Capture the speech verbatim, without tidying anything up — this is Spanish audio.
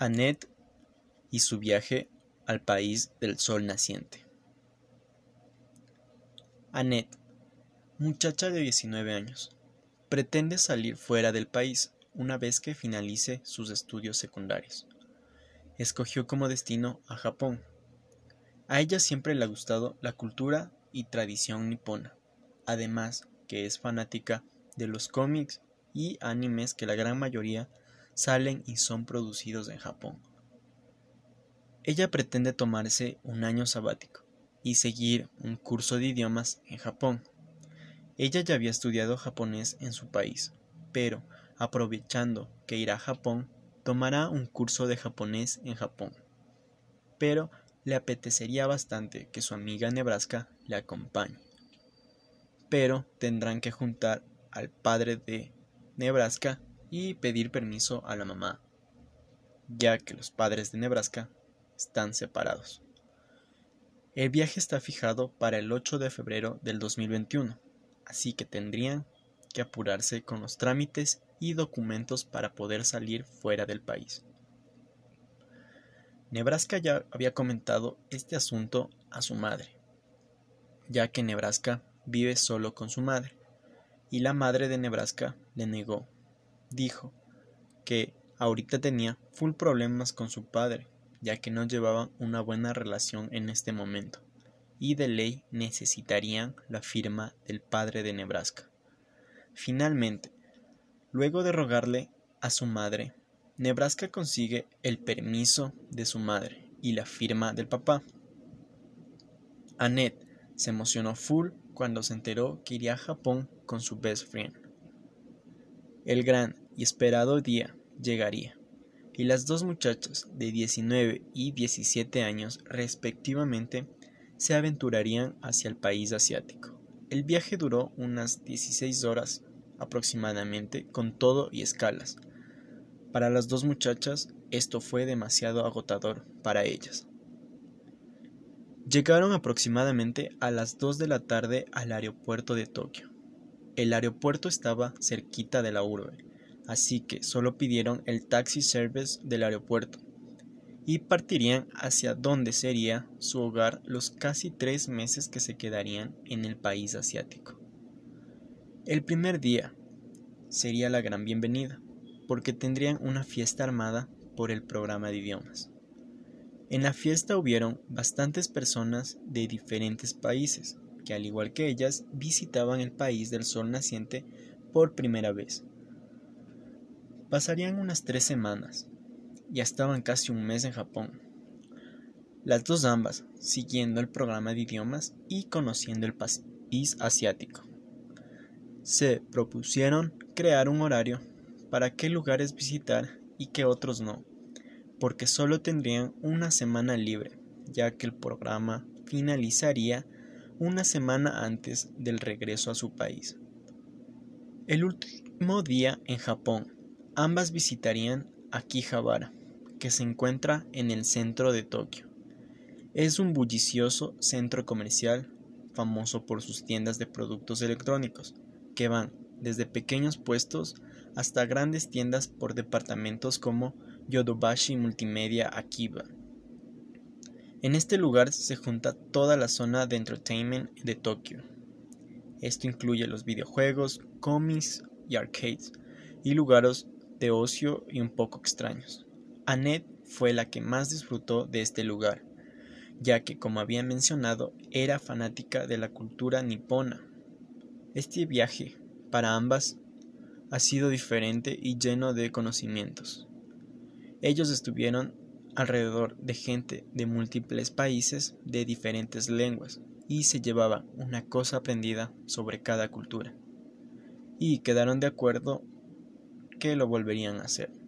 Anet y su viaje al país del sol naciente. Anet, muchacha de diecinueve años, pretende salir fuera del país una vez que finalice sus estudios secundarios. Escogió como destino a Japón. A ella siempre le ha gustado la cultura y tradición nipona, además que es fanática de los cómics y animes que la gran mayoría salen y son producidos en Japón. Ella pretende tomarse un año sabático y seguir un curso de idiomas en Japón. Ella ya había estudiado japonés en su país, pero aprovechando que irá a Japón, tomará un curso de japonés en Japón. Pero le apetecería bastante que su amiga Nebraska le acompañe. Pero tendrán que juntar al padre de Nebraska y pedir permiso a la mamá, ya que los padres de Nebraska están separados. El viaje está fijado para el ocho de febrero del dos mil veintiuno, así que tendrían que apurarse con los trámites y documentos para poder salir fuera del país. Nebraska ya había comentado este asunto a su madre, ya que Nebraska vive solo con su madre, y la madre de Nebraska le negó. Dijo que ahorita tenía full problemas con su padre, ya que no llevaban una buena relación en este momento, y de ley necesitarían la firma del padre de Nebraska. Finalmente, luego de rogarle a su madre, Nebraska consigue el permiso de su madre y la firma del papá. Anet se emocionó full cuando se enteró que iría a Japón con su best friend. El gran y esperado día llegaría, y las dos muchachas de diecinueve y diecisiete años respectivamente se aventurarían hacia el país asiático. El viaje duró unas dieciséis horas aproximadamente con todo y escalas. Para las dos muchachas esto fue demasiado agotador para ellas. Llegaron aproximadamente a las dos de la tarde al aeropuerto de Tokio. El aeropuerto estaba cerquita de la urbe, así que solo pidieron el taxi service del aeropuerto y partirían hacia donde sería su hogar los casi tres meses que se quedarían en el país asiático. El primer día sería la gran bienvenida, porque tendrían una fiesta armada por el programa de idiomas. En la fiesta hubieron bastantes personas de diferentes países que, al igual que ellas, visitaban el país del sol naciente por primera vez. Pasarían unas tres semanas, ya estaban casi un mes en Japón. Las dos ambas siguiendo el programa de idiomas y conociendo el país asiático. Se propusieron crear un horario para qué lugares visitar y qué otros no, porque solo tendrían una semana libre, ya que el programa finalizaría una semana antes del regreso a su país. El último día en Japón, ambas visitarían Akihabara, que se encuentra en el centro de Tokio. Es un bullicioso centro comercial, famoso por sus tiendas de productos electrónicos, que van desde pequeños puestos hasta grandes tiendas por departamentos como Yodobashi Multimedia Akiba. En este lugar se junta toda la zona de entertainment de Tokio. Esto incluye los videojuegos, cómics y arcades, y lugares de ocio y un poco extraños. Anet fue la que más disfrutó de este lugar, ya que, como había mencionado, era fanática de la cultura nipona. Este viaje, para ambas, ha sido diferente y lleno de conocimientos. Ellos estuvieron alrededor de gente de múltiples países de diferentes lenguas y se llevaban una cosa aprendida sobre cada cultura, y quedaron de acuerdo que lo volverían a hacer.